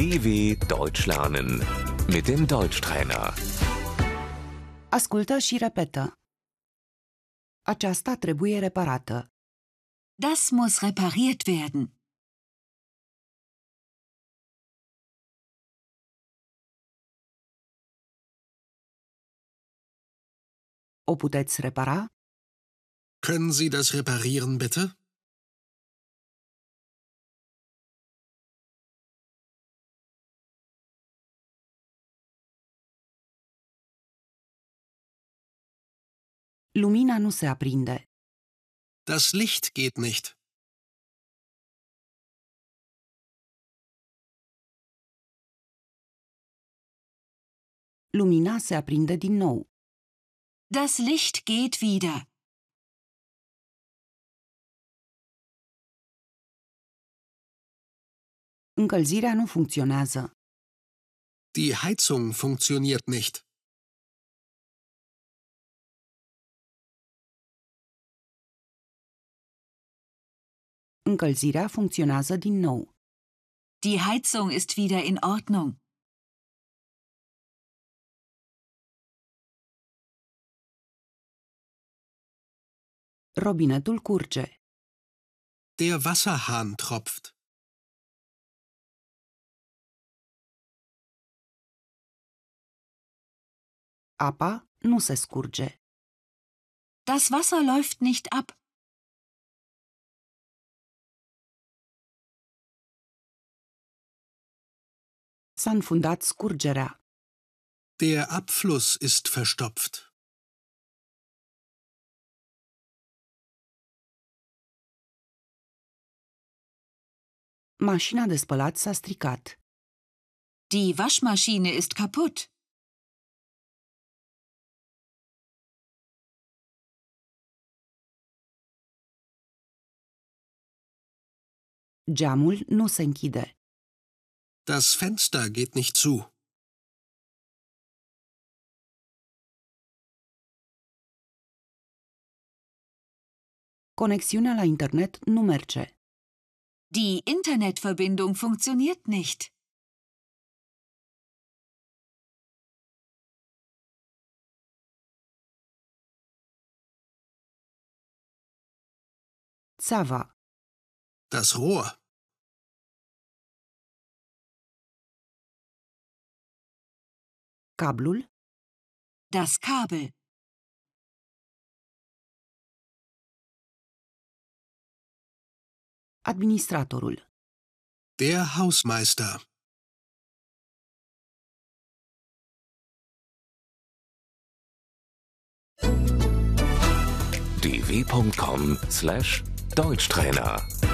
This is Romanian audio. DW Deutsch lernen mit dem Deutschtrainer. Ascultă și repetă. Aceasta trebuie reparată. Das muss repariert werden. O puteți repara? Können Sie das reparieren, bitte? Lumina nu se aprinde. Das Licht geht nicht. Lumina se aprinde din nou. Das Licht geht wieder. Încălzirea nu funcționează. Die Heizung funktioniert nicht. Încălzirea funcționează din nou. Die Heizung ist wieder in Ordnung. Robinetul curge. Der Wasserhahn tropft. Apa nu se scurge. Das Wasser läuft nicht ab. S-a înfundat scurgerea. Der Abfluss ist verstopft. Mașina de spălat s-a stricat. Die Waschmaschine ist kaputt. Geamul nu se închide. Das Fenster geht nicht zu. Conexiunea la internet nu merge. Die Internetverbindung funktioniert nicht. Țava. Das Rohr. Cablul? Das Kabel. Administratorul. Der Hausmeister. dw.com/Deutschtrainer